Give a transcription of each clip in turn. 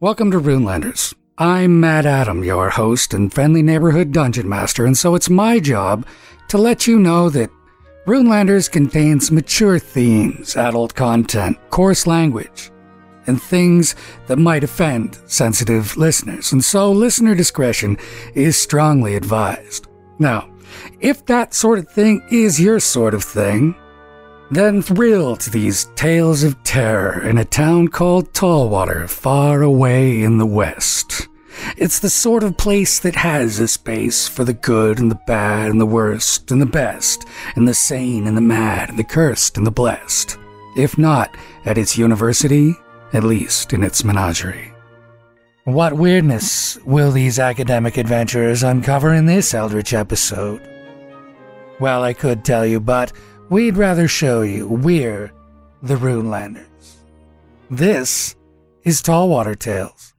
Welcome to Runelanders. I'm Matt Adam, your host and friendly neighborhood dungeon master, and so it's my job to let you know that Runelanders contains mature themes, adult content, coarse language, and things that might offend sensitive listeners, and so listener discretion is strongly advised. Now, if that sort of thing is your sort of thing, then thrill to these tales of terror in a town called Tallwater, far away in the west. It's the sort of place that has a space for the good and the bad and the worst and the best, and the sane and the mad and the cursed and the blessed. If not at its university, at least in its menagerie. What weirdness will these academic adventurers uncover in this eldritch episode? Well, I could tell you, but we'd rather show you we're the Runelanders. This is Tallwater Tales.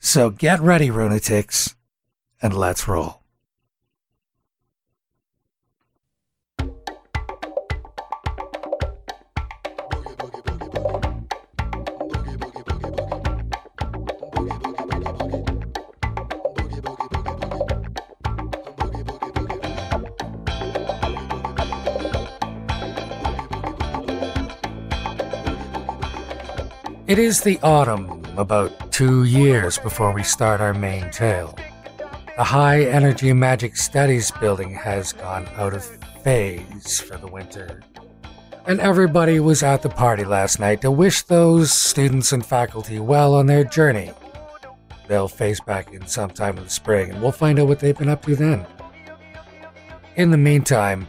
So get ready, Runetics, and let's roll. It is the autumn, about 2 years before we start our main tale. The High Energy Magic Studies building has gone out of phase for the winter, and everybody was at the party last night to wish those students and faculty well on their journey. They'll face back in sometime in the spring, and we'll find out what they've been up to then. In the meantime,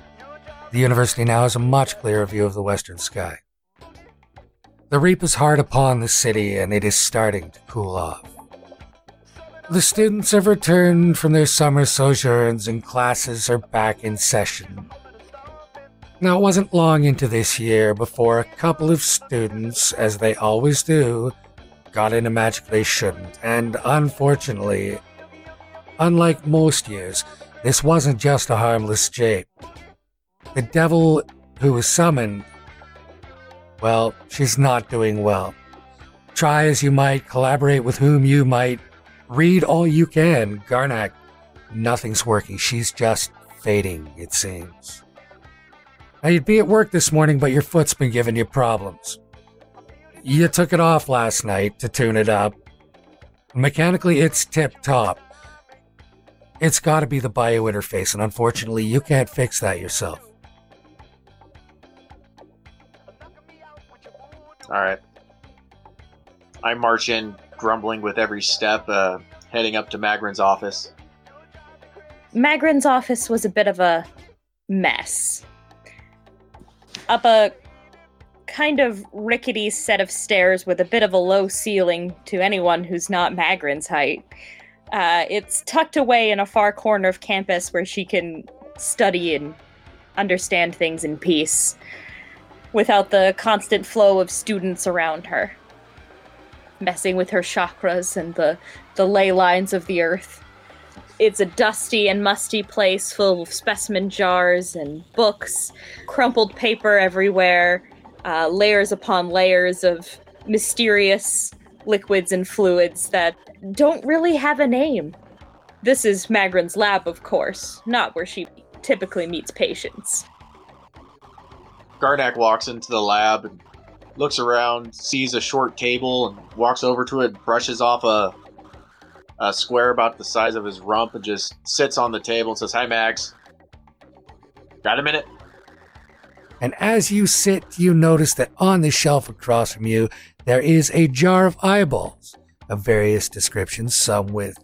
the university now has a much clearer view of the western sky. The reap is hard upon the city, and it is starting to cool off. The students have returned from their summer sojourns, and classes are back in session. Now, it wasn't long into this year before a couple of students, as they always do, got into magic they shouldn't, and unfortunately, unlike most years, this wasn't just a harmless jape. The devil who was summoned, well, she's not doing well. Try as you might, collaborate with whom you might, read all you can. Garnack, nothing's working. She's just fading, it seems. Now, you'd be at work this morning, but your foot's been giving you problems. You took it off last night to tune it up. Mechanically, it's tip-top. It's got to be the bio interface, and unfortunately, you can't fix that yourself. Alright. I march in, grumbling with every step, heading up to Magrin's office. Magrin's office was a bit of a mess. Up a kind of rickety set of stairs with a bit of a low ceiling to anyone who's not Magrin's height. It's tucked away in a far corner of campus where she can study and understand things in peace, without the constant flow of students around her, messing with her chakras and the ley lines of the earth. It's a dusty and musty place full of specimen jars and books, crumpled paper everywhere, layers upon layers of mysterious liquids and fluids that don't really have a name. This is Magrin's lab, of course, not where she typically meets patients. Garnack walks into the lab and looks around, sees a short table, and walks over to it, brushes off a square about the size of his rump, and just sits on the table and says, "Hi, Mags. Got a minute?" And as you sit, you notice that on the shelf across from you, there is a jar of eyeballs of various descriptions, some with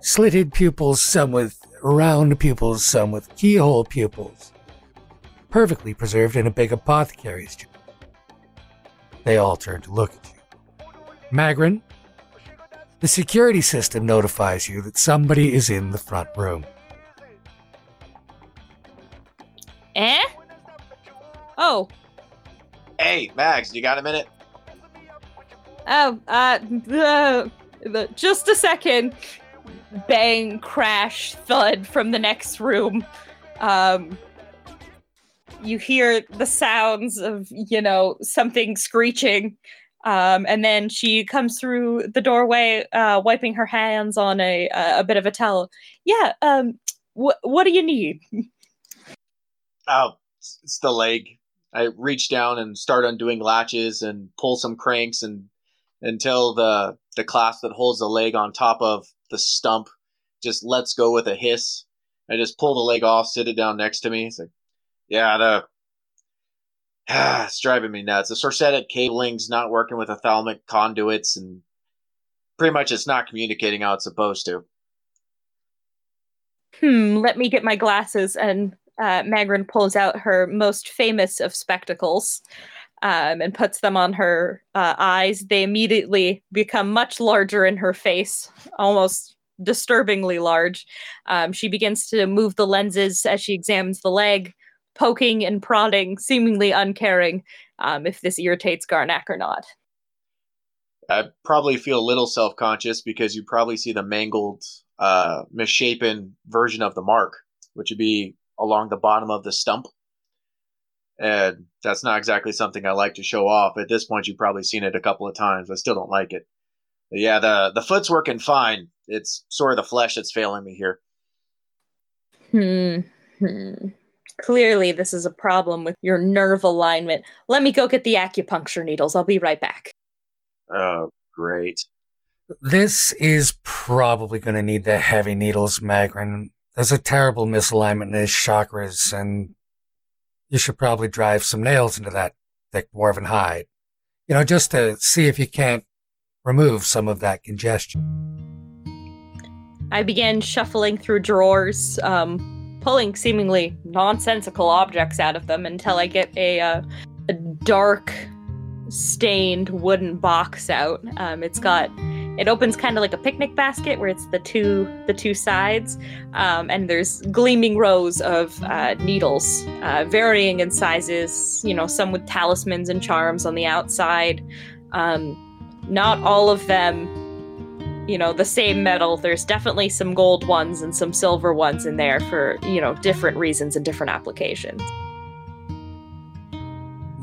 slitted pupils, some with round pupils, some with keyhole pupils, perfectly preserved in a big apothecary's jar. They all turn to look at you. Magrin, the security system notifies you that somebody is in the front room. Eh? Oh. Hey, Mags, you got a minute? Oh, just a second. Bang, crash, thud from the next room. You hear the sounds of, something screeching, And then she comes through the doorway, wiping her hands on a bit of a towel. Yeah, what do you need? Oh, it's the leg. I reach down and start undoing latches and pull some cranks and until the clasp that holds the leg on top of the stump just lets go with a hiss. I just pull the leg off, sit it down next to me. It's like, yeah, the... it's driving me nuts. The sorcetic cabling's not working with the thalamic conduits, and pretty much it's not communicating how it's supposed to. Let me get my glasses, and Magrin pulls out her most famous of spectacles and puts them on her eyes. They immediately become much larger in her face, almost disturbingly large. She begins to move the lenses as she examines the leg, poking and prodding, seemingly uncaring if this irritates Garnack or not. I probably feel a little self-conscious because you probably see the mangled, misshapen version of the mark, which would be along the bottom of the stump. And that's not exactly something I like to show off. At this point, you've probably seen it a couple of times. I still don't like it. But yeah, the foot's working fine. It's sort of the flesh that's failing me here. Clearly, this is a problem with your nerve alignment. Let me go get the acupuncture needles. I'll be right back. Oh, great. This is probably going to need the heavy needles, Magrin. There's a terrible misalignment in his chakras, and you should probably drive some nails into that thick dwarven hide. You know, just to see if you can't remove some of that congestion. I began shuffling through drawers, pulling seemingly nonsensical objects out of them until I get a dark stained wooden box out. It opens kind of like a picnic basket where it's the two sides, and there's gleaming rows of needles, varying in sizes, you know, some with talismans and charms on the outside. Not all of them, you know, the same metal. There's definitely some gold ones and some silver ones in there for, you know, different reasons and different applications.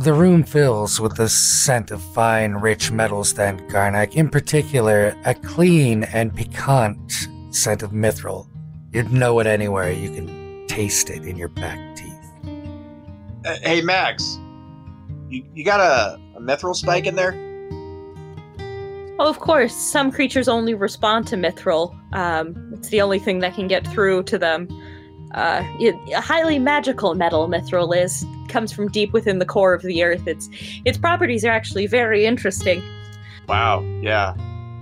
The room fills with the scent of fine, rich metals then, Garnack. In particular, a clean and piquant scent of mithril. You'd know it anywhere. You can taste it in your back teeth. Hey, Max, you got a mithril spike in there? Oh, of course. Some creatures only respond to mithril. It's the only thing that can get through to them. A highly magical metal, mithril is. Comes from deep within the core of the earth. Its properties are actually very interesting. Wow, yeah.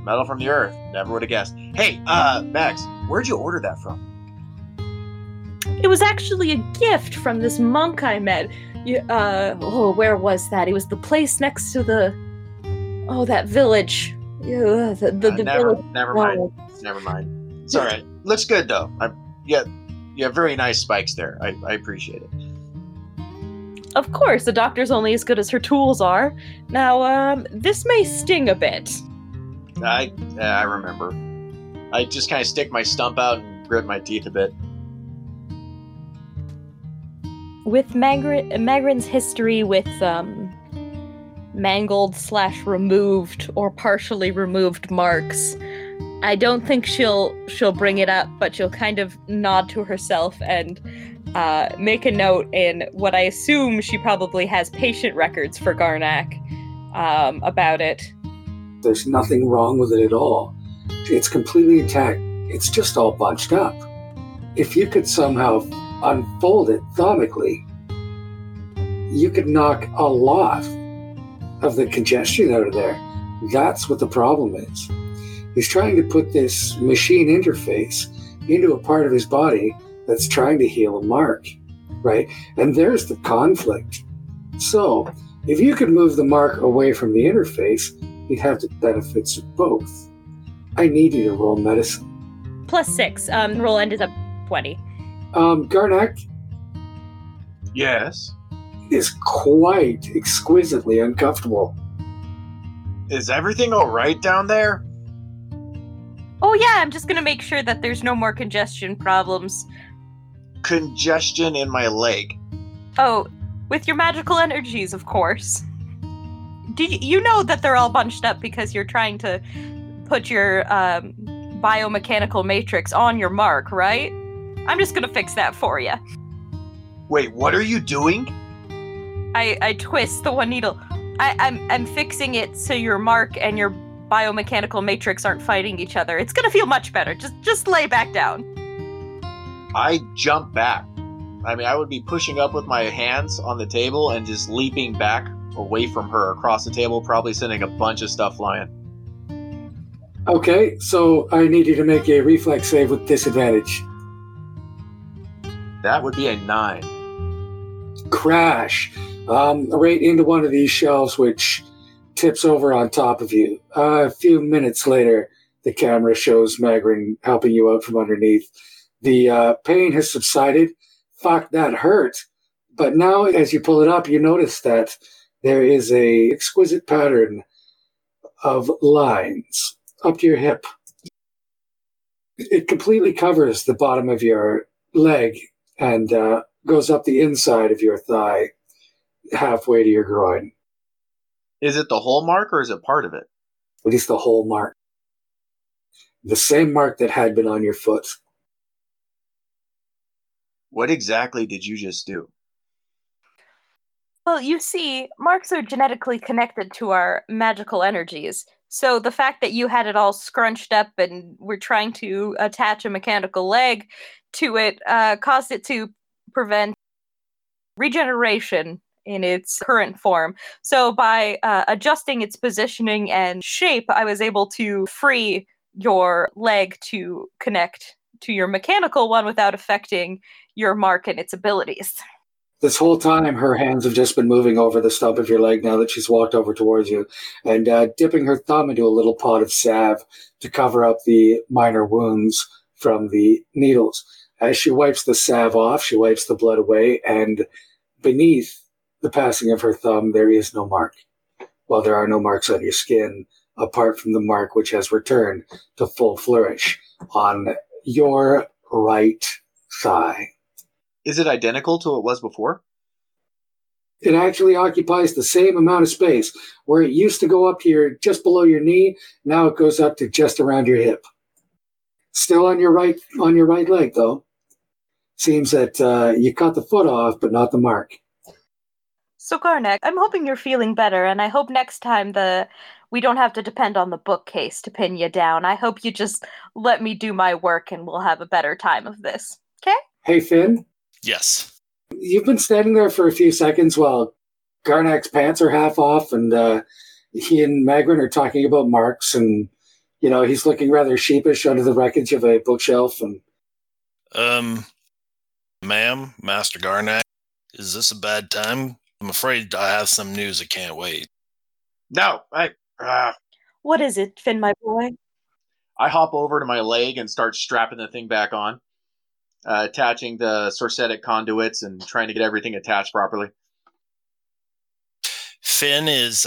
Metal from the earth. Never would have guessed. Hey, Max, where'd you order that from? It was actually a gift from this monk I met. Where was that? It was the place next to that village. Village. Never mind. It's all right. Looks good though. You have very nice spikes there. I appreciate it. Of course, the doctor's only as good as her tools are. Now, this may sting a bit. I remember. I just kind of stick my stump out and grit my teeth a bit. With Magrin's history with mangled / removed or partially removed marks, I don't think she'll bring it up, but she'll kind of nod to herself and make a note in what I assume she probably has patient records for Garnack about it. There's nothing wrong with it at all. It's completely intact. It's just all bunched up. If you could somehow unfold it thomically, you could knock a lot of the congestion out of there. That's what the problem is. He's trying to put this machine interface into a part of his body that's trying to heal a mark, right? And there's the conflict. So if you could move the mark away from the interface, you'd have the benefits of both. I need you to roll medicine. +6. Roll ended up 20. Garnack? Yes? It is quite exquisitely uncomfortable. Is everything all right down there? Oh yeah, I'm just going to make sure that there's no more congestion problems. Congestion in my leg. Oh, with your magical energies, of course. Did you know that they're all bunched up because you're trying to put your biomechanical matrix on your mark, right? I'm just going to fix that for you. Wait, what are you doing? I twist the one needle. I'm fixing it so your mark and your biomechanical matrix aren't fighting each other. It's going to feel much better. Just lay back down. I jump back. I mean, I would be pushing up with my hands on the table and just leaping back away from her across the table, probably sending a bunch of stuff flying. Okay, so I need you to make a reflex save with disadvantage. That would be a 9. Crash. Right into one of these shelves, which tips over on top of you. A few minutes later, the camera shows Magrin helping you out from underneath. The pain has subsided. Fuck, that hurt. But now, as you pull it up, you notice that there is a exquisite pattern of lines up to your hip. It completely covers the bottom of your leg and goes up the inside of your thigh, halfway to your groin. Is it the whole mark or is it part of it? At least the whole mark. The same mark that had been on your foot. What exactly did you just do? Well, you see, marks are genetically connected to our magical energies. So the fact that you had it all scrunched up and were trying to attach a mechanical leg to it caused it to prevent regeneration in its current form. So by adjusting its positioning and shape, I was able to free your leg to connect to your mechanical one without affecting your mark and its abilities. This whole time, her hands have just been moving over the stump of your leg now that she's walked over towards you and dipping her thumb into a little pot of salve to cover up the minor wounds from the needles. As she wipes the salve off, she wipes the blood away, and beneath the passing of her thumb, there is no mark. Well, there are no marks on your skin apart from the mark which has returned to full flourish on your right thigh. Is it identical to what it was before? It actually occupies the same amount of space. Where it used to go up here just below your knee, now it goes up to just around your hip. Still on your right leg, though. Seems that you cut the foot off, but not the mark. So, Garnack, I'm hoping you're feeling better, and I hope next time we don't have to depend on the bookcase to pin you down. I hope you just let me do my work, and we'll have a better time of this. Okay? Hey, Finn? Yes. You've been standing there for a few seconds while Garnack's pants are half off and he and Magrin are talking about marks and, you know, he's looking rather sheepish under the wreckage of a bookshelf. And ma'am, Master Garnack, is this a bad time? I'm afraid I have some news. I can't wait. No, What is it, Finn, my boy? I hop over to my leg and start strapping the thing back on. Attaching the sorcetic conduits and trying to get everything attached properly. Finn is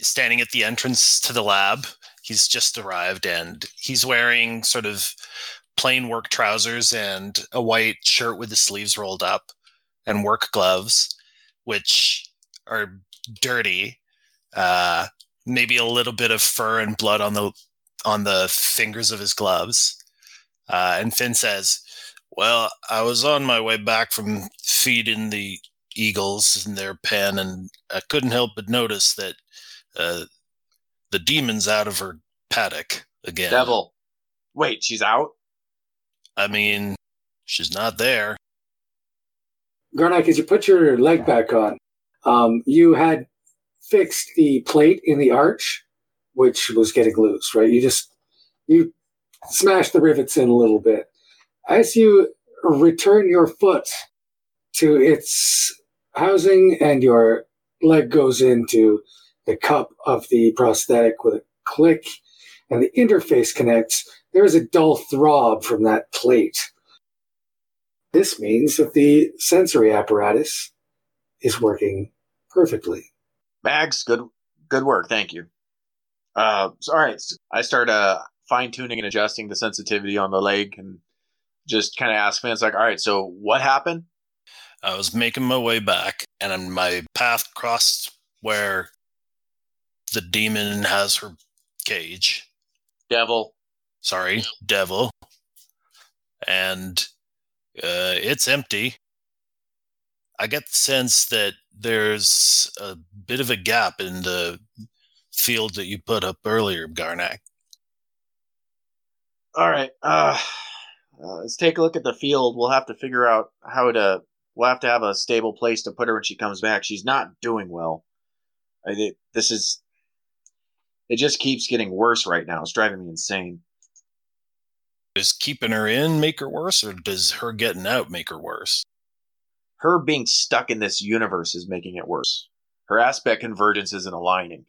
standing at the entrance to the lab. He's just arrived and he's wearing sort of plain work trousers and a white shirt with the sleeves rolled up and work gloves, which are dirty. Maybe a little bit of fur and blood on the fingers of his gloves. And Finn says, well, I was on my way back from feeding the eagles in their pen, and I couldn't help but notice that the demon's out of her paddock again. Devil. Wait, she's out? I mean, she's not there. Garnack, as you put your leg back on, you had fixed the plate in the arch, which was getting loose, right? You smash the rivets in a little bit. As you return your foot to its housing and your leg goes into the cup of the prosthetic with a click and the interface connects, there is a dull throb from that plate. This means that the sensory apparatus is working perfectly. Bags, good work. Thank you. All right. So I start... fine-tuning and adjusting the sensitivity on the leg and just kind of ask me, it's like, all right, so what happened? I was making my way back and my path crossed where the demon has her cage. Devil. And it's empty. I get the sense that there's a bit of a gap in the field that you put up earlier, Garnack. All right. Let's take a look at the field. We'll have to figure out how to... We'll have to have a stable place to put her when she comes back. She's not doing well. I think this is... It just keeps getting worse right now. It's driving me insane. Does keeping her in make her worse, or does her getting out make her worse? Her being stuck in this universe is making it worse. Her aspect convergence isn't aligning.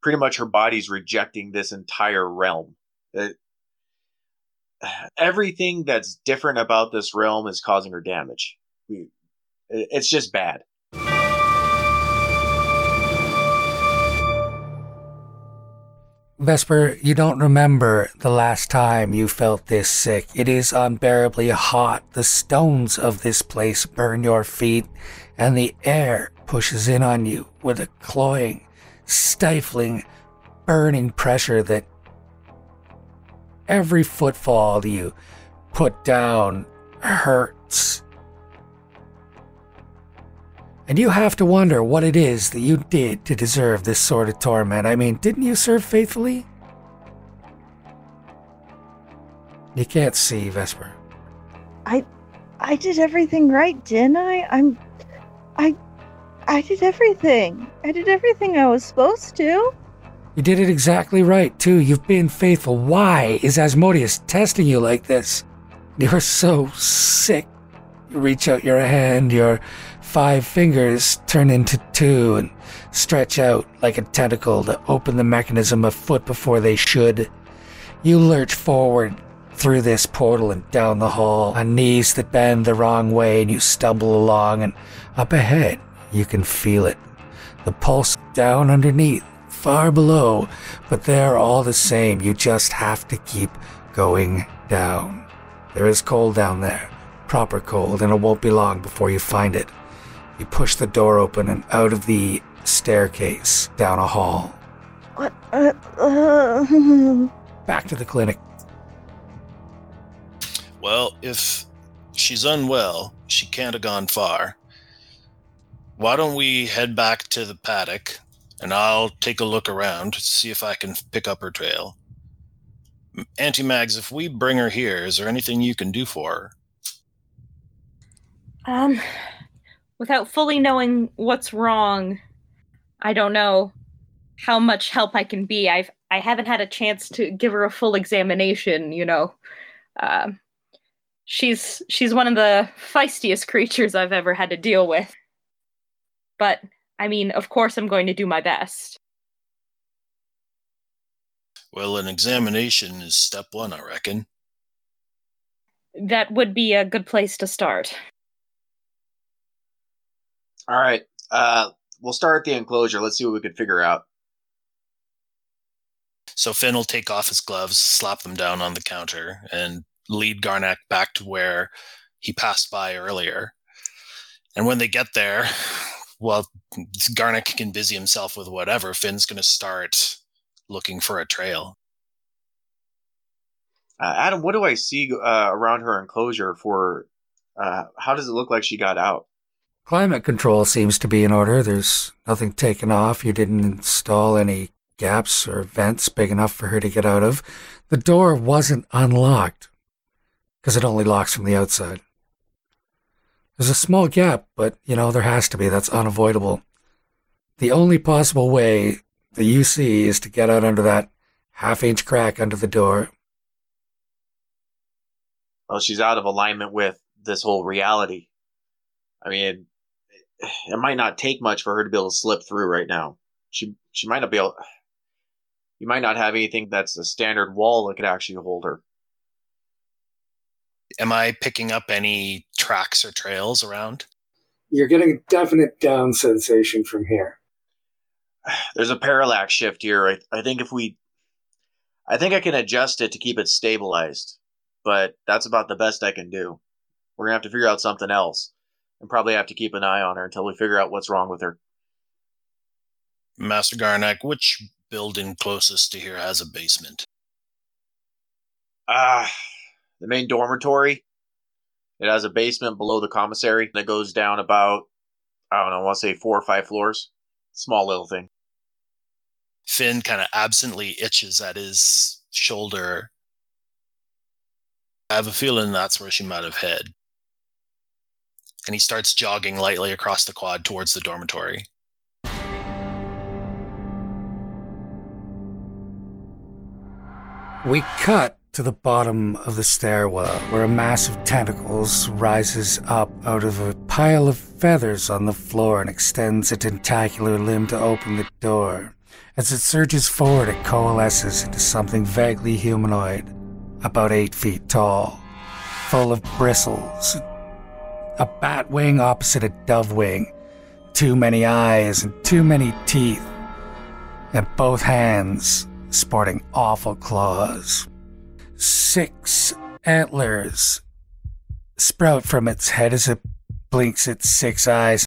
Pretty much her body's rejecting this entire realm. Everything that's different about this realm is causing her damage. It's just bad. Vesper, you don't remember the last time you felt this sick. It is unbearably hot. The stones of this place burn your feet, and the air pushes in on you with a cloying, stifling, burning pressure that every footfall you put down hurts. And you have to wonder what it is that you did to deserve this sort of torment. I mean, didn't you serve faithfully? You can't see, Vesper. I did everything right, didn't I? I did everything. I did everything I was supposed to. You did it exactly right, too. You've been faithful. Why is Asmodeus testing you like this? You're so sick. You reach out your hand, your 5 fingers turn into 2 and stretch out like a tentacle to open the mechanism a foot before they should. You lurch forward through this portal and down the hall, on knees that bend the wrong way, and you stumble along, and up ahead you can feel it. The pulse down underneath, far below, but they're all the same. You just have to keep going down. There is cold down there, proper cold, and it won't be long before you find it. You push the door open and out of the staircase, down a hall. What? Back to the clinic. Well, if she's unwell, she can't have gone far. Why don't we head back to the paddock, and I'll take a look around to see if I can pick up her trail. Anti-Mags, if we bring her here, is there anything you can do for her? Without fully knowing what's wrong, I don't know how much help I can be. I haven't had a chance to give her a full examination, you know. She's one of the feistiest creatures I've ever had to deal with. But, I mean, of course I'm going to do my best. Well, an examination is step 1, I reckon. That would be a good place to start. All right, we'll start at the enclosure. Let's see what we can figure out. So Finn will take off his gloves, slap them down on the counter, and lead Garnack back to where he passed by earlier. And when they get there, well, Garnack can busy himself with whatever. Finn's going to start looking for a trail. Adam, what do I see around her enclosure for... how does it look like she got out? Climate control seems to be in order. There's nothing taken off. You didn't install any gaps or vents big enough for her to get out of. The door wasn't unlocked, because it only locks from the outside. There's a small gap, but, you know, there has to be. That's unavoidable. The only possible way that you see is to get out under that half-inch crack under the door. Well, she's out of alignment with this whole reality. I mean... It might not take much for her to be able to slip through right now. She might not be able... You might not have anything that's a standard wall that could actually hold her. Am I picking up any tracks or trails around? You're getting a definite down sensation from here. There's a parallax shift here. I think if we... I think I can adjust it to keep it stabilized, but that's about the best I can do. We're going to have to figure out something else. And probably have to keep an eye on her until we figure out what's wrong with her. Master Garnack, which building closest to here has a basement? The main dormitory. It has a basement below the commissary that goes down about, I don't know, I want to say 4 or 5 floors. Small little thing. Finn kind of absently itches at his shoulder. I have a feeling that's where she might have head. And he starts jogging lightly across the quad towards the dormitory. We cut to the bottom of the stairwell, where a mass of tentacles rises up out of a pile of feathers on the floor and extends a tentacular limb to open the door. As it surges forward, it coalesces into something vaguely humanoid, about 8 feet tall, full of bristles, a bat wing opposite a dove wing, too many eyes and too many teeth, and both hands sporting awful claws. 6 antlers sprout from its head as it blinks its 6 eyes.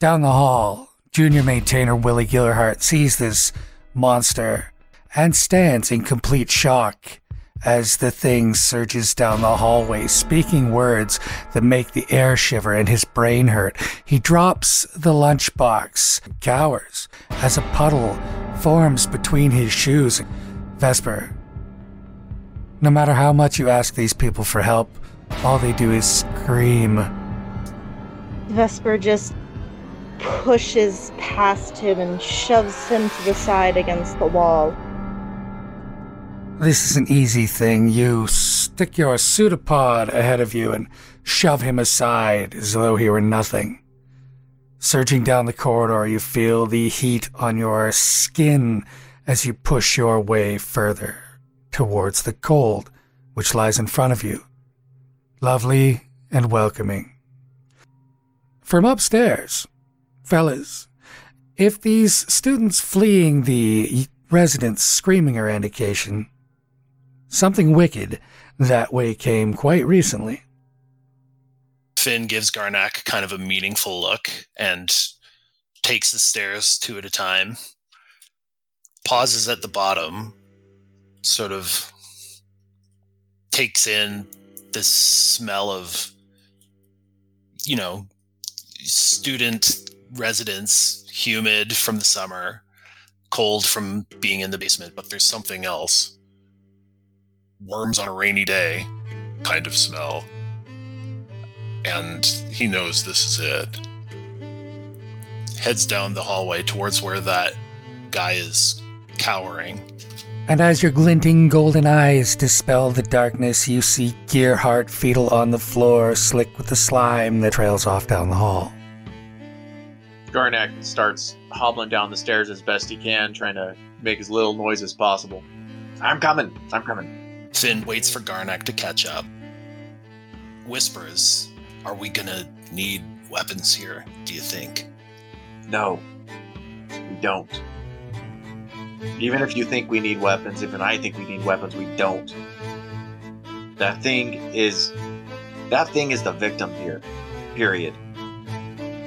Down the hall, junior maintainer Willie Gillerhart sees this monster and stands in complete shock as the thing surges down the hallway, speaking words that make the air shiver and his brain hurt. He drops the lunchbox and cowers as a puddle forms between his shoes. Vesper, no matter how much you ask these people for help, all they do is scream. Vesper just pushes past him and shoves him to the side against the wall. This is an easy thing. You stick your pseudopod ahead of you and shove him aside as though he were nothing. Surging down the corridor, you feel the heat on your skin as you push your way further towards the cold, which lies in front of you, lovely and welcoming. From upstairs, fellas, if these students fleeing the residence screaming are indication, something wicked that way came quite recently. Finn gives Garnack kind of a meaningful look and takes the stairs 2 at a time, pauses at the bottom, sort of takes in this smell of, you know, student residence, humid from the summer, cold from being in the basement, but there's something else. Worms on a rainy day kind of smell. And he knows this is it. Heads down the hallway towards where that guy is cowering. And as your glinting golden eyes dispel the darkness, you see Gearhart fetal on the floor, slick with the slime that trails off down the hall. Garnack starts hobbling down the stairs as best he can, trying to make as little noise as possible. I'm coming. Finn waits for Garnack to catch up. Whispers, are we gonna need weapons here, do you think? No, we don't. Even if you think we need weapons, even I think we need weapons, we don't. That thing is the victim here. Period.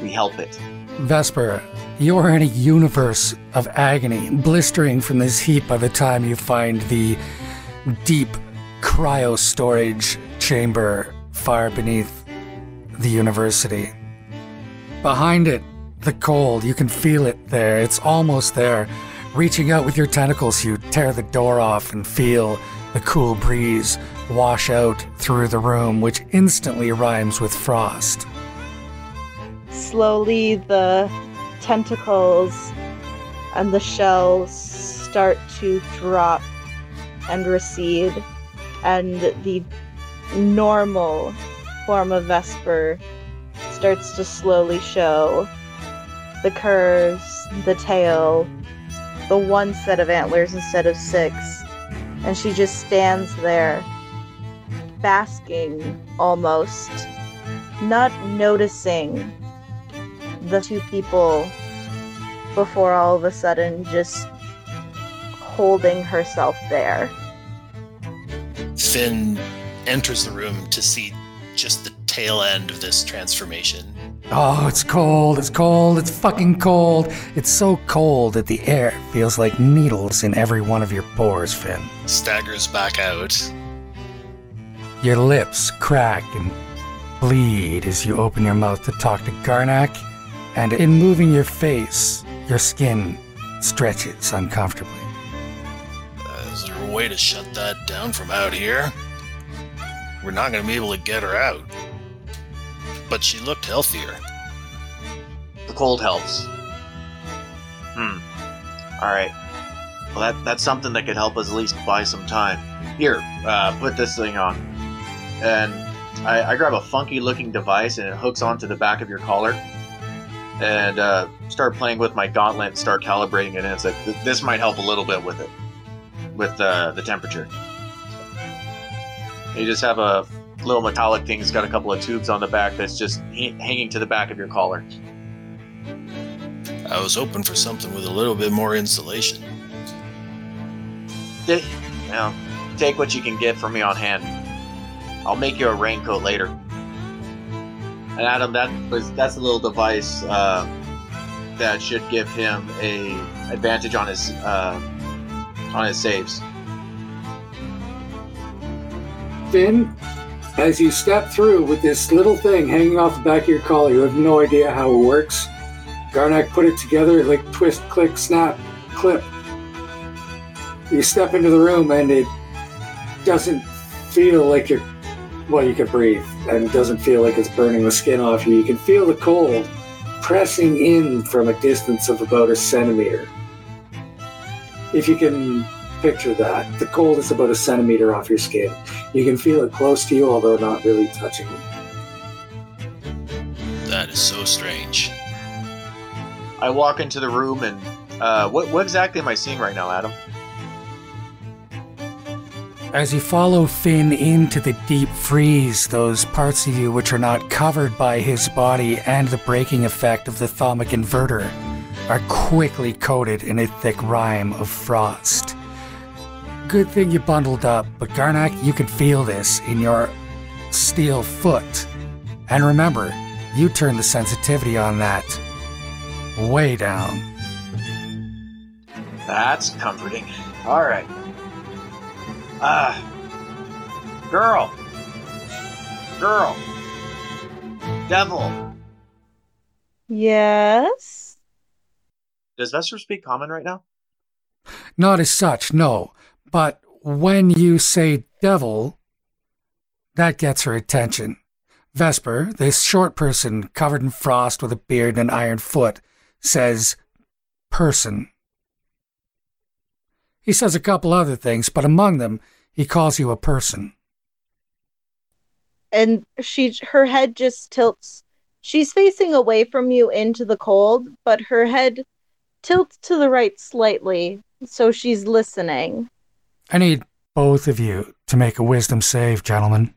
We help it. Vesper, you're in a universe of agony, blistering from this heat by the time you find the deep cryo-storage chamber far beneath the university. Behind it, the cold, you can feel it there. It's almost there. Reaching out with your tentacles, you tear the door off and feel the cool breeze wash out through the room, which instantly rhymes with frost. Slowly, the tentacles and the shell start to drop and recede, and the normal form of Vesper starts to slowly show. The curves, the tail, the 1 set of antlers instead of 6, and she just stands there, basking almost, not noticing the 2 people before all of a sudden just holding herself there. Finn enters the room to see just the tail end of this transformation. Oh, it's cold, it's cold, it's fucking cold. It's so cold that the air feels like needles in every one of your pores, Finn. Staggers back out. Your lips crack and bleed as you open your mouth to talk to Garnack, and in moving your face, your skin stretches uncomfortably. Is there a way to shut that down from out here? We're not going to be able to get her out. But she looked healthier. The cold helps. Alright. Well, that's something that could help us at least buy some time. Here, put this thing on. And I grab a funky-looking device, and it hooks onto the back of your collar. And start playing with my gauntlet and start calibrating it in. So this might help a little bit with it. With the temperature. You just have a little metallic thing. It's got a couple of tubes on the back that's just hanging to the back of your collar. I was hoping for something with a little bit more insulation. Take what you can get from me on hand. I'll make you a raincoat later. And Adam, that's a little device that should give him a advantage on his saves. Finn, as you step through with this little thing hanging off the back of your collar, you have no idea how it works. Garnack put it together like twist, click, snap, clip. You step into the room and it doesn't feel like you can breathe, and it doesn't feel like it's burning the skin off you. You can feel the cold pressing in from a distance of about a centimeter. If you can picture that, the cold is about a centimeter off your skin. You can feel it close to you, although not really touching you. That is so strange. I walk into the room and... what exactly am I seeing right now, Adam? As you follow Finn into the deep freeze, those parts of you which are not covered by his body and the braking effect of the thalamic inverter are quickly coated in a thick rime of frost. Good thing you bundled up, but Garnack, you can feel this in your steel foot. And remember, you turned the sensitivity on that way down. That's comforting. All right. Girl. Devil. Yes? Does Vesper speak common right now? Not as such, no. But when you say devil, that gets her attention. Vesper, this short person covered in frost with a beard and an iron foot, says person. He says a couple other things, but among them, he calls you a person. And her head just tilts. She's facing away from you into the cold, but her head tilts to the right slightly, so she's listening. I need both of you to make a wisdom save, gentlemen.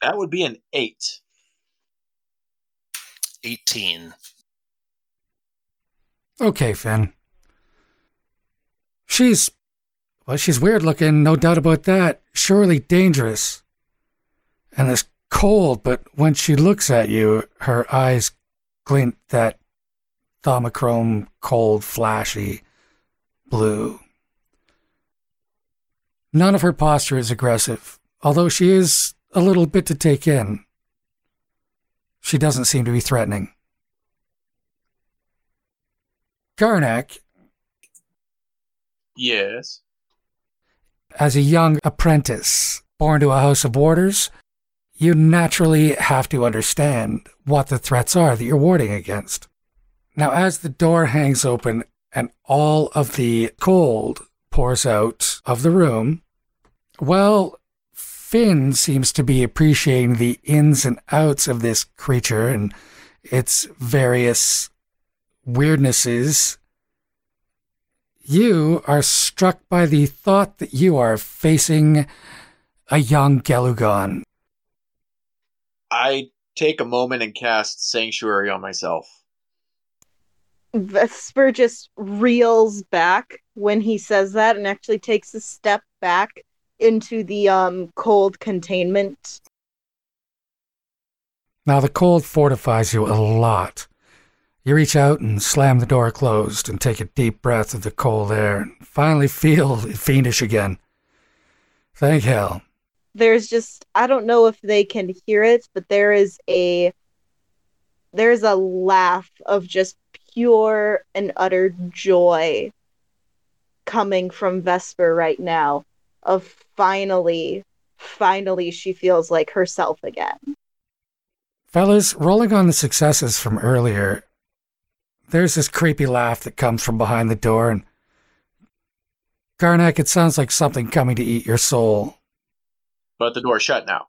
That would be an 8. 18. Okay, Finn. She's weird looking, no doubt about that. Surely dangerous. And it's cold, but when she looks at you, her eyes glint that Thaumachrome, cold, flashy blue. None of her posture is aggressive, although she is a little bit to take in. She doesn't seem to be threatening. Garnack. Yes? As a young apprentice born to a house of warders, you naturally have to understand what the threats are that you're warding against. Now, as the door hangs open and all of the cold pours out of the room, well, Finn seems to be appreciating the ins and outs of this creature and its various weirdnesses. You are struck by the thought that you are facing a young Gelugon. I take a moment and cast Sanctuary on myself. Vesper just reels back when he says that and actually takes a step back into the cold containment. Now, the cold fortifies you a lot. You reach out and slam the door closed and take a deep breath of the cold air and finally feel fiendish again. Thank hell. There's just, I don't know if they can hear it, but there's a laugh of just pure and utter joy coming from Vesper right now of finally she feels like herself again. Fellas, rolling on the successes from earlier, there's this creepy laugh that comes from behind the door, and Garnack, it sounds like something coming to eat your soul. But the door's shut now.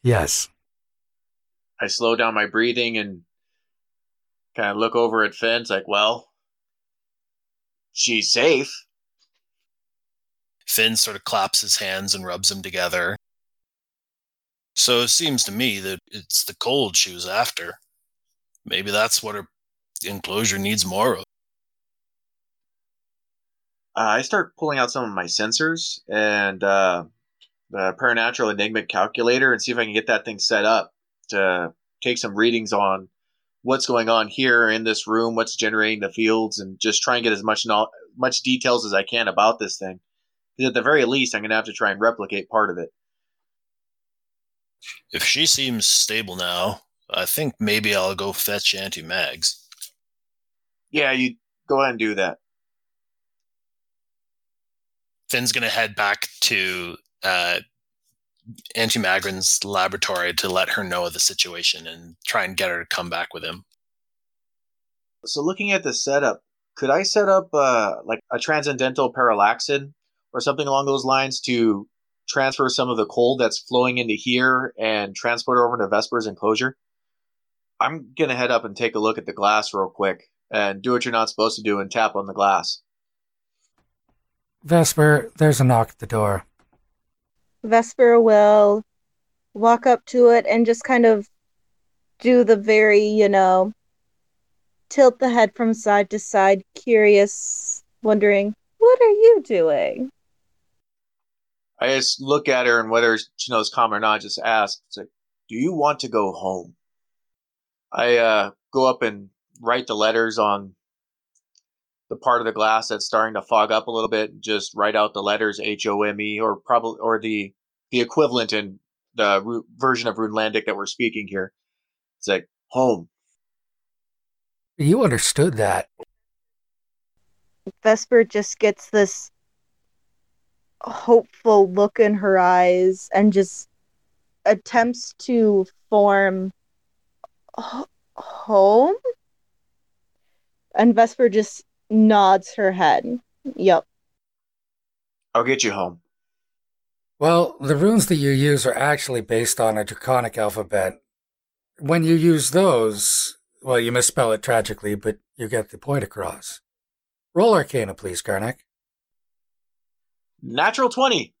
Yes. I slow down my breathing and kind of look over at Finn. It's like, well, she's safe. Finn sort of claps his hands and rubs them together. So it seems to me that it's the cold she was after. Maybe that's what her enclosure needs more of. I start pulling out some of my sensors and the Paranatural Enigma calculator and see if I can get that thing set up to take some readings on what's going on here in this room, what's generating the fields, and just try and get as much details as I can about this thing. Because at the very least, I'm going to have to try and replicate part of it. If she seems stable now, I think maybe I'll go fetch Auntie Mags. Yeah, you go ahead and do that. Finn's going to head back to Auntie Magrin's laboratory to let her know of the situation and try and get her to come back with him. So looking at the setup, could I set up like a transcendental parallaxin or something along those lines to transfer some of the cold that's flowing into here and transport it over to Vesper's enclosure? I'm going to head up and take a look at the glass real quick and do what you're not supposed to do and tap on the glass. Vesper, there's a knock at the door. Vesper will walk up to it and just kind of do the very, tilt the head from side to side, curious, wondering, what are you doing? I just look at her and whether she knows calm or not, just ask, it's like, do you want to go home? I go up and write the letters on the part of the glass that's starting to fog up a little bit, just write out the letters HOME or probably or the equivalent in the version of Runelandic that we're speaking here. It's like, home. You understood that. Vesper just gets this hopeful look in her eyes and just attempts to form home? And Vesper just nods her head. Yep. I'll get you home. Well, the runes that you use are actually based on a draconic alphabet. When you use those, well, you misspell it tragically, but you get the point across. Roll Arcana, please, Garnack. Natural 20.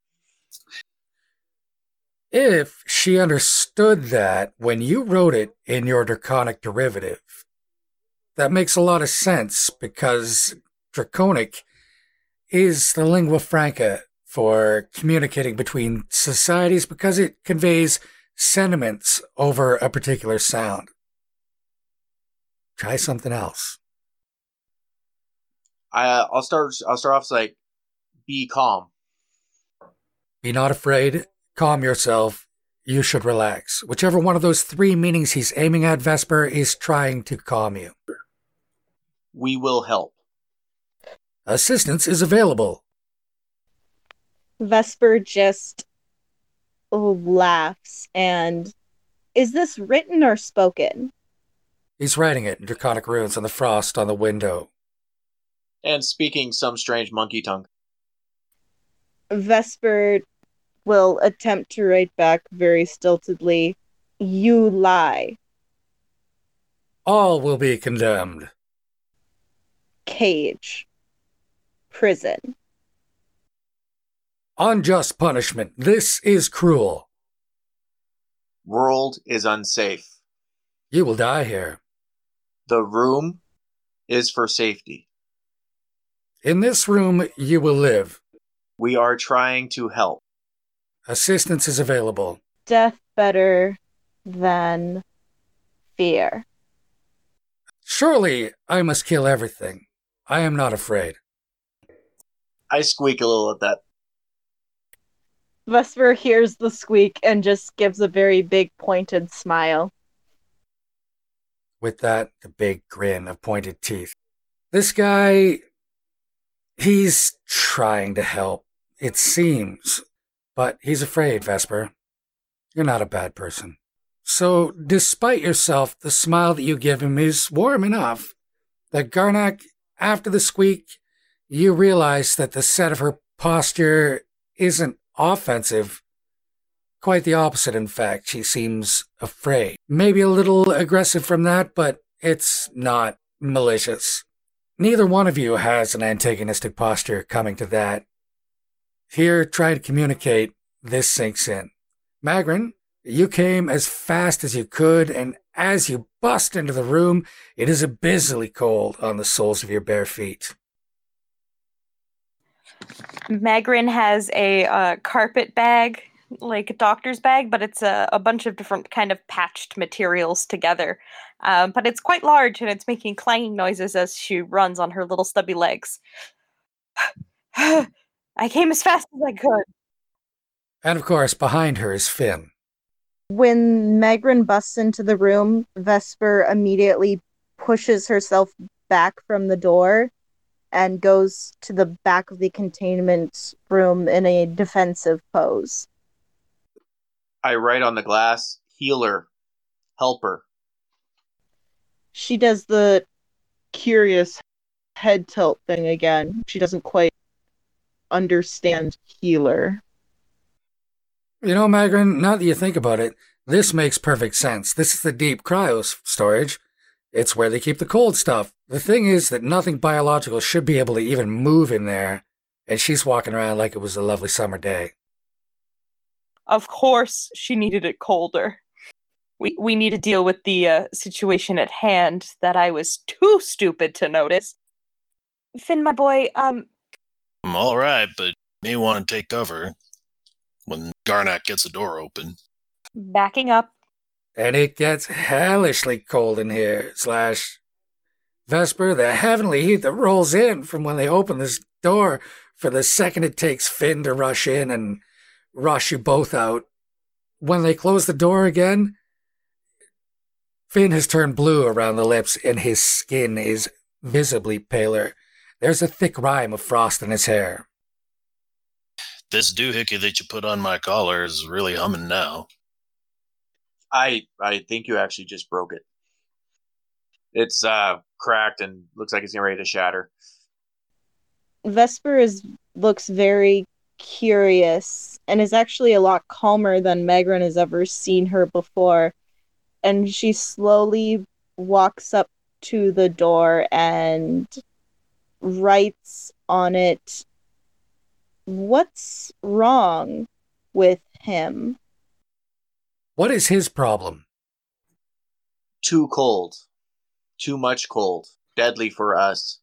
If she understood that when you wrote it in your draconic derivative, that makes a lot of sense because draconic is the lingua franca for communicating between societies because it conveys sentiments over a particular sound. Try something else. I'll start off like, be calm. Be not afraid. Calm yourself. You should relax. Whichever one of those three meanings he's aiming at, Vesper, is trying to calm you. We will help. Assistance is available. Vesper just laughs and, is this written or spoken? He's writing it in draconic runes on the frost on the window. And speaking some strange monkey tongue. Vesper will attempt to write back very stiltedly, you lie. All will be condemned. Cage. Prison. Unjust punishment. This is cruel. World is unsafe. You will die here. The room is for safety. In this room, you will live. We are trying to help. Assistance is available. Death better than fear. Surely I must kill everything. I am not afraid. I squeak a little at that. Vesper hears the squeak and just gives a very big pointed smile. With that, the big grin of pointed teeth. This guy, he's trying to help, it seems. But he's afraid, Vesper. You're not a bad person. So, despite yourself, the smile that you give him is warm enough that Garnack, after the squeak, you realize that the set of her posture isn't offensive. Quite the opposite, in fact. She seems afraid. Maybe a little aggressive from that, but it's not malicious. Neither one of you has an antagonistic posture coming to that. Here, try to communicate. This sinks in. Magrin, you came as fast as you could, and as you bust into the room, it is abysmally cold on the soles of your bare feet. Magrin has a carpet bag, like a doctor's bag, but it's a bunch of different kind of patched materials together. But it's quite large, and it's making clanging noises as she runs on her little stubby legs. I came as fast as I could. And of course, behind her is Finn. When Magrin busts into the room, Vesper immediately pushes herself back from the door and goes to the back of the containment room in a defensive pose. I write on the glass, healer, helper. She does the curious head tilt thing again. She doesn't quite understand healer. You know, Magrin, now that you think about it, this makes perfect sense. This is the deep cryo storage. It's where they keep the cold stuff. The thing is that nothing biological should be able to even move in there, and she's walking around like it was a lovely summer day. Of course she needed it colder. We need to deal with the situation at hand that I was too stupid to notice. Finn, my boy, I'm all right, but you may want to take cover when Garnack gets the door open. Backing up. And it gets hellishly cold in here, / Vesper, the heavenly heat that rolls in from when they open this door for the second it takes Finn to rush in and rush you both out. When they close the door again, Finn has turned blue around the lips and his skin is visibly paler. There's a thick rime of frost in his hair. This doohickey that you put on my collar is really humming now. I think you actually just broke it. It's cracked and looks like it's getting ready to shatter. Vesper looks very curious and is actually a lot calmer than Magrin has ever seen her before. And she slowly walks up to the door and writes on it, "What's wrong with him?" What is his problem? Too cold. Too much cold. Deadly for us.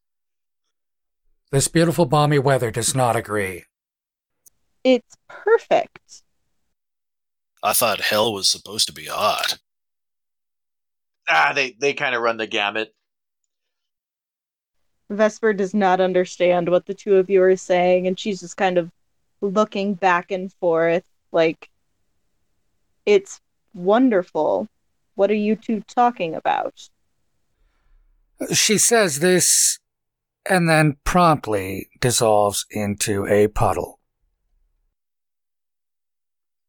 This beautiful balmy weather does not agree. It's perfect. I thought hell was supposed to be hot. They kind of run the gamut. Vesper does not understand what the two of you are saying, and she's just kind of looking back and forth like, it's wonderful. What are you two talking about? She says this and then promptly dissolves into a puddle.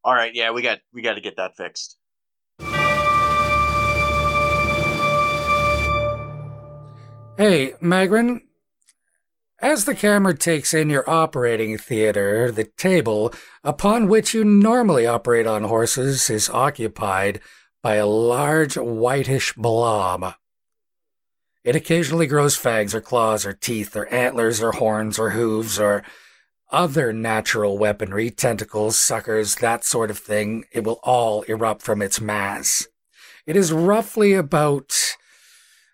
All right, yeah, we got to get that fixed. Hey, Magrin, as the camera takes in your operating theater, the table upon which you normally operate on horses is occupied by a large whitish blob. It occasionally grows fangs or claws or teeth or antlers or horns or hooves or other natural weaponry, tentacles, suckers, that sort of thing. It will all erupt from its mass. It is roughly about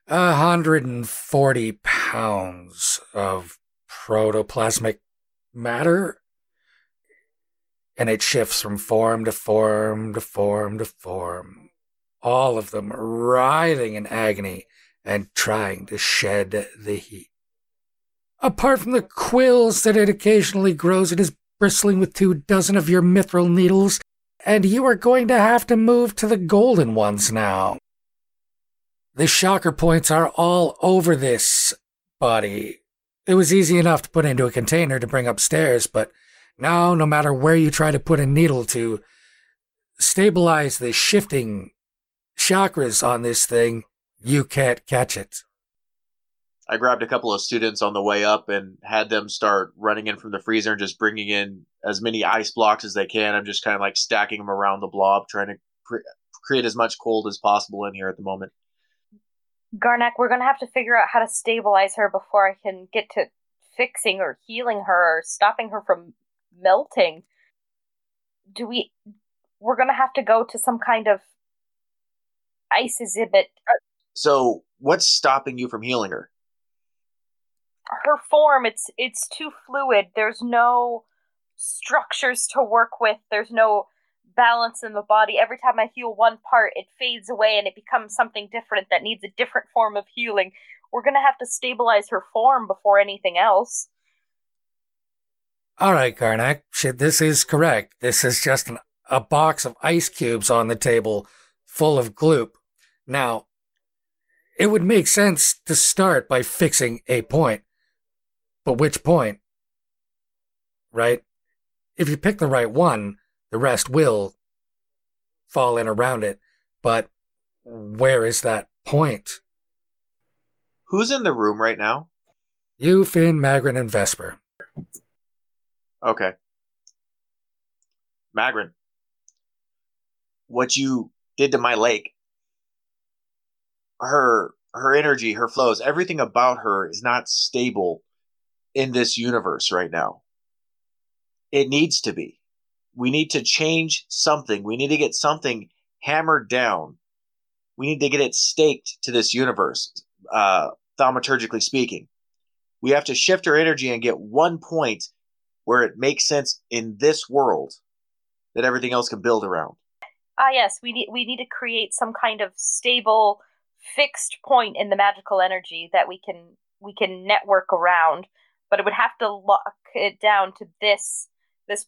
140 pounds of protoplasmic matter, and it shifts from form to form to form to form. all of them writhing in agony and trying to shed the heat. Apart from the quills that it occasionally grows, it is bristling with 24 of your mithril needles, and you are going to have to move to the golden ones now. The shocker points are all over this body. It was easy enough to put into a container to bring upstairs, but now, no matter where you try to put a needle to stabilize the shifting chakras on this thing, you can't catch it. I grabbed a couple of students on the way up and had them start running in from the freezer and just bringing in as many ice blocks as they can. I'm just kind of like stacking them around the blob, trying to create as much cold as possible in here at the moment. Garnack, we're going to have to figure out how to stabilize her before I can get to fixing or healing her or stopping her from melting. We're going to have to go to some kind of ice exhibit. So what's stopping you from healing her? Her form, it's too fluid. There's no structures to work with. There's no balance in the body. Every time I heal one part, it fades away and it becomes something different that needs a different form of healing. We're going to have to stabilize her form before anything else. All right, Garnack. Shit, this is correct. This is just a box of ice cubes on the table full of gloop. Now, it would make sense to start by fixing a point. But which point? Right? If you pick the right one, the rest will fall in around it. But where is that point? Who's in the room right now? You, Finn, Magrin, and Vesper. Okay. Magrin, what you did to my lake, her energy, her flows, everything about her is not stable in this universe right now. It needs to be. We need to change something. We need to get something hammered down. We need to get it staked to this universe, thaumaturgically speaking. We have to shift her energy and get one point where it makes sense in this world that everything else can build around. Yes, we need to create some kind of stable, fixed point in the magical energy that we can network around, but it would have to lock it down to this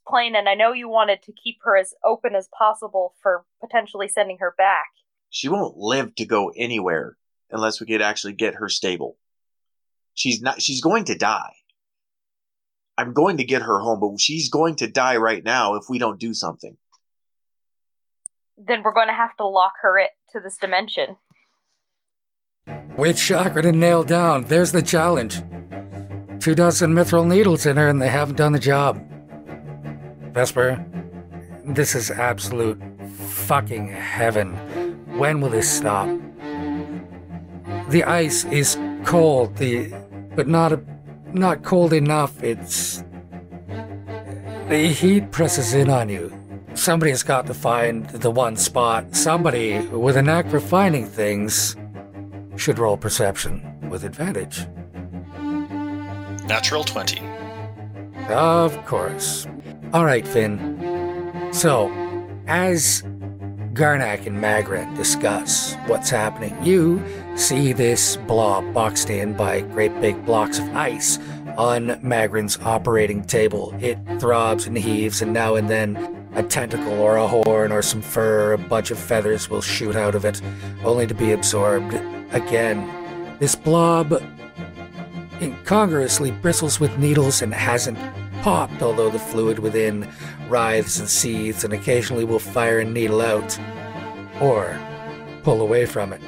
plane, and I know you wanted to keep her as open as possible for potentially sending her back. She won't live to go anywhere unless we could actually get her stable. She's going to die. I'm going to get her home, but she's going to die right now if we don't do something. Then we're going to have to lock her to this dimension. Which chakra to nail down? There's the challenge. 24 mithril needles in her and they haven't done the job. Vesper, this is absolute fucking heaven. When will this stop? The ice is cold, but not cold enough. The heat presses in on you. Somebody's got to find the one spot. Somebody with a knack for finding things should roll perception with advantage. Natural 20. Of course. All right, Finn. So, as Garnack and Magrin discuss what's happening, you see this blob boxed in by great big blocks of ice on Magrin's operating table. It throbs and heaves, and now and then a tentacle or a horn or some fur, a bunch of feathers will shoot out of it, only to be absorbed again. This blob incongruously bristles with needles and hasn't popped, although the fluid within writhes and seethes and occasionally will fire a needle out or pull away from it.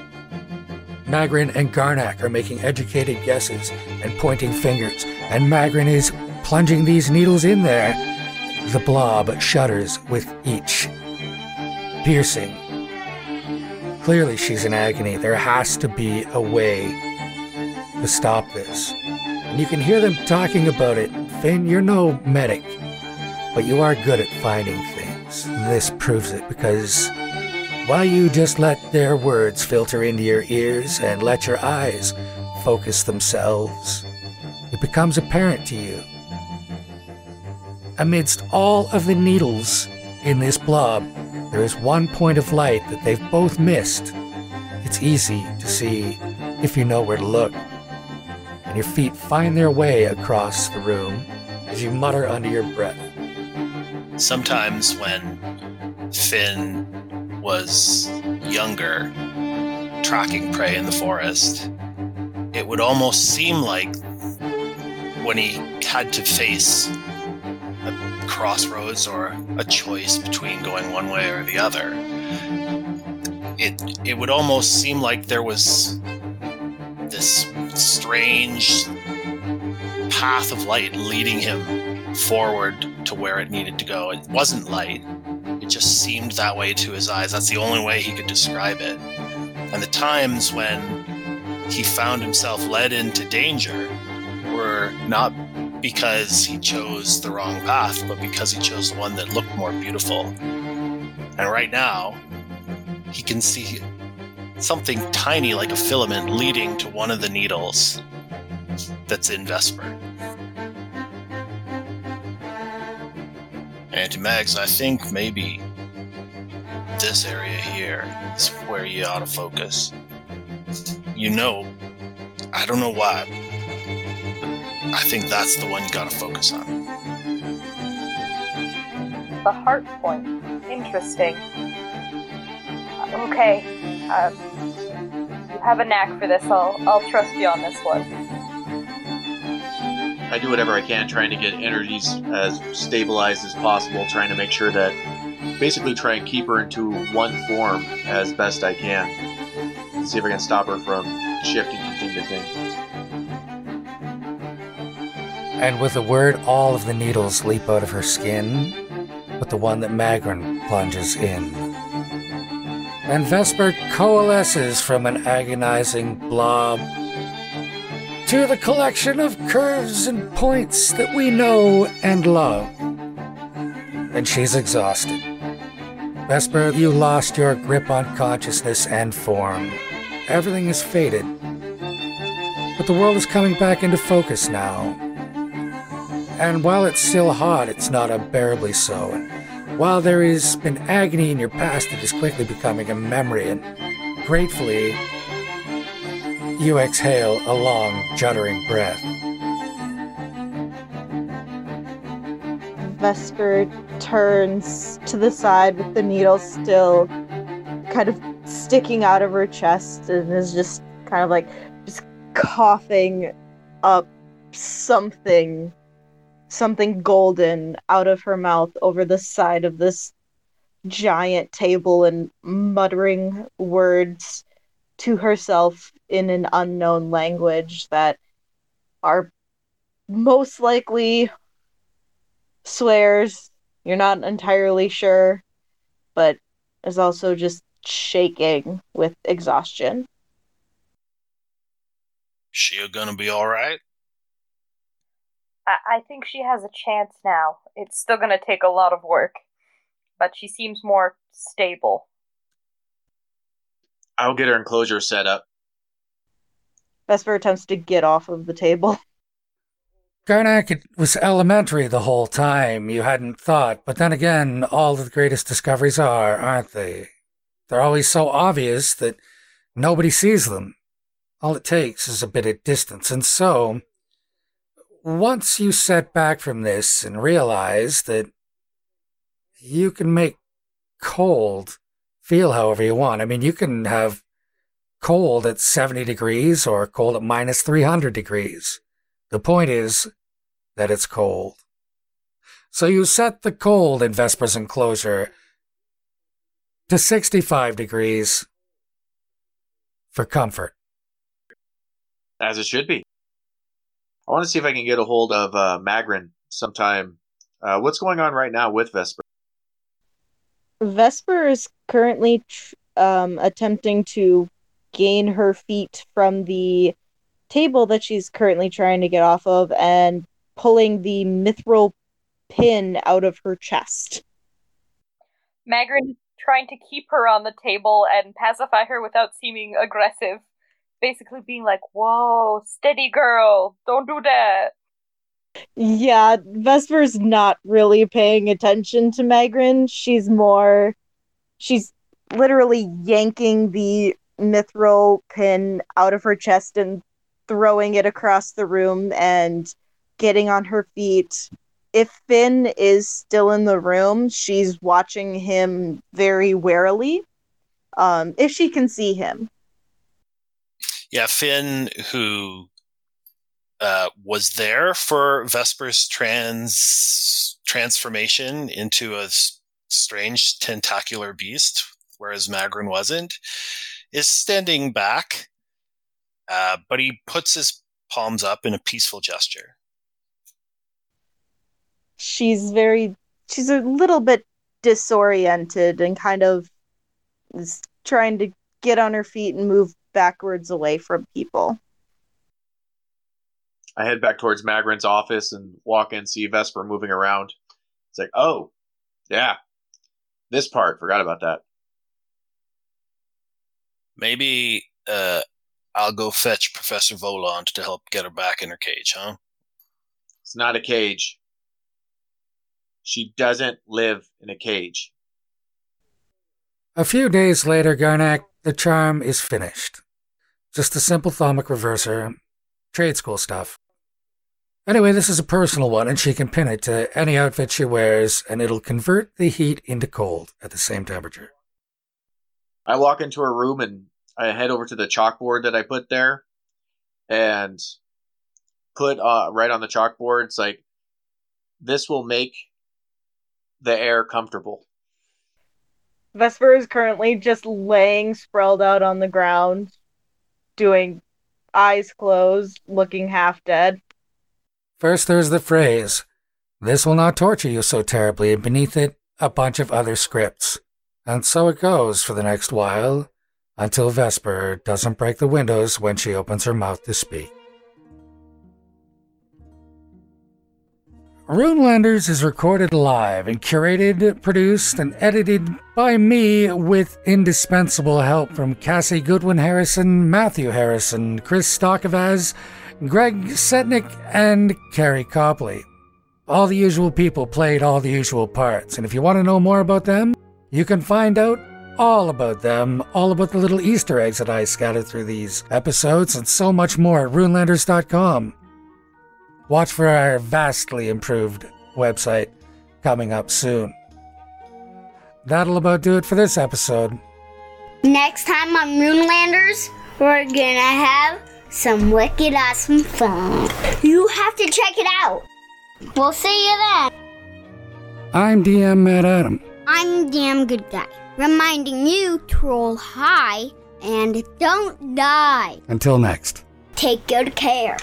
Magrin and Garnack are making educated guesses and pointing fingers, and Magrin is plunging these needles in there. The blob shudders with each piercing. Clearly she's in agony. There has to be a way to stop this. And you can hear them talking about it. Finn, you're no medic, but you are good at finding things. This proves it, because while you just let their words filter into your ears and let your eyes focus themselves, it becomes apparent to you, amidst all of the needles in this blob, There is one point of light that they've both missed. It's easy to see if you know where to look. And your feet find their way across the room as you mutter under your breath. Sometimes when Finn was younger, tracking prey in the forest, it would almost seem like when he had to face a crossroads or a choice between going one way or the other, it would almost seem like there was this strange path of light leading him forward to where it needed to go. It wasn't light. It just seemed that way to his eyes. That's the only way he could describe it. And the times when he found himself led into danger were not because he chose the wrong path, but because he chose the one that looked more beautiful. And right now, he can see something tiny like a filament leading to one of the needles that's in Vesper. And to Mags, I think maybe this area here is where you ought to focus. You know, I don't know why, but I think that's the one you gotta focus on. The heart point. Interesting. Okay. You have a knack for this. I'll trust you on this one. I do whatever I can, trying to get energies as stabilized as possible, trying to make sure that, basically try and keep her into one form as best I can. See if I can stop her from shifting from thing to thing. And with a word, all of the needles leap out of her skin, but the one that Magrin plunges in. And Vesper coalesces from an agonizing blob to the collection of curves and points that we know and love. And she's exhausted. Vesper, you lost your grip on consciousness and form. Everything is faded, but the world is coming back into focus now. And while it's still hot, it's not unbearably so. And while there has been agony in your past, it is quickly becoming a memory, and gratefully, you exhale a long, juddering breath. Vesper turns to the side with the needle still kind of sticking out of her chest and is just kind of like just coughing up something golden out of her mouth over the side of this giant table and muttering words to herself in an unknown language that are most likely swears. You're not entirely sure, but is also just shaking with exhaustion. She gonna be all right? I think she has a chance now. It's still gonna take a lot of work, but she seems more stable. I'll get her enclosure set up. Vesper attempts to get off of the table. Garnack, it was elementary the whole time. You hadn't thought. But then again, all the greatest discoveries are, aren't they? They're always so obvious that nobody sees them. All it takes is a bit of distance. And so, once you set back from this and realize that you can make cold feel however you want. I mean, you can have cold at 70 degrees or cold at minus 300 degrees. The point is that it's cold. So you set the cold in Vesper's enclosure to 65 degrees for comfort. As it should be. I want to see if I can get a hold of Magrin sometime. What's going on right now with Vesper? Vesper is currently attempting to gain her feet from the table that she's currently trying to get off of and pulling the mithril pin out of her chest. Magrin trying to keep her on the table and pacify her without seeming aggressive, basically being like, whoa, steady girl, don't do that. Yeah, Vesper's not really paying attention to Magrin. She's more she's literally yanking the mithril pin out of her chest and throwing it across the room and getting on her feet. If Finn is still in the room, she's watching him very warily, if she can see him. Yeah, Finn, who was there for Vesper's transformation into a strange tentacular beast, whereas Magrin wasn't, is standing back, but he puts his palms up in a peaceful gesture. She's a little bit disoriented and kind of is trying to get on her feet and move backwards away from people. I head back towards Magrin's office and walk in, see Vesper moving around. It's like, oh, yeah, this part, forgot about that. Maybe I'll go fetch Professor Voland to help get her back in her cage, huh? It's not a cage. She doesn't live in a cage. A few days later, Garnack, the charm is finished. Just a simple thaumic reverser. Trade school stuff. Anyway, this is a personal one, and she can pin it to any outfit she wears, and it'll convert the heat into cold at the same temperature. I walk into her room, and I head over to the chalkboard that I put there, and put right on the chalkboard, it's like, this will make the air comfortable. Vesper is currently just laying sprawled out on the ground, doing eyes closed, looking half dead. First there's the phrase, "This will not torture you so terribly," and beneath it, a bunch of other scripts. And so it goes for the next while, until Vesper doesn't break the windows when she opens her mouth to speak. Runelanders is recorded live and curated, produced, and edited by me with indispensable help from Cassie Goodwin Harrison, Matthew Harrison, Chris Stockovas, Greg Setnick, and Carrie Copley. All the usual people played all the usual parts, and if you want to know more about them, you can find out all about them, all about the little Easter eggs that I scattered through these episodes, and so much more at runelanders.com. Watch for our vastly improved website coming up soon. That'll about do it for this episode. Next time on Runelanders, we're gonna have some wicked awesome fun. You have to check it out. We'll see you then. I'm DM Matt Adam. I'm DM Good Guy, reminding you to roll high and don't die. Until next. Take good care.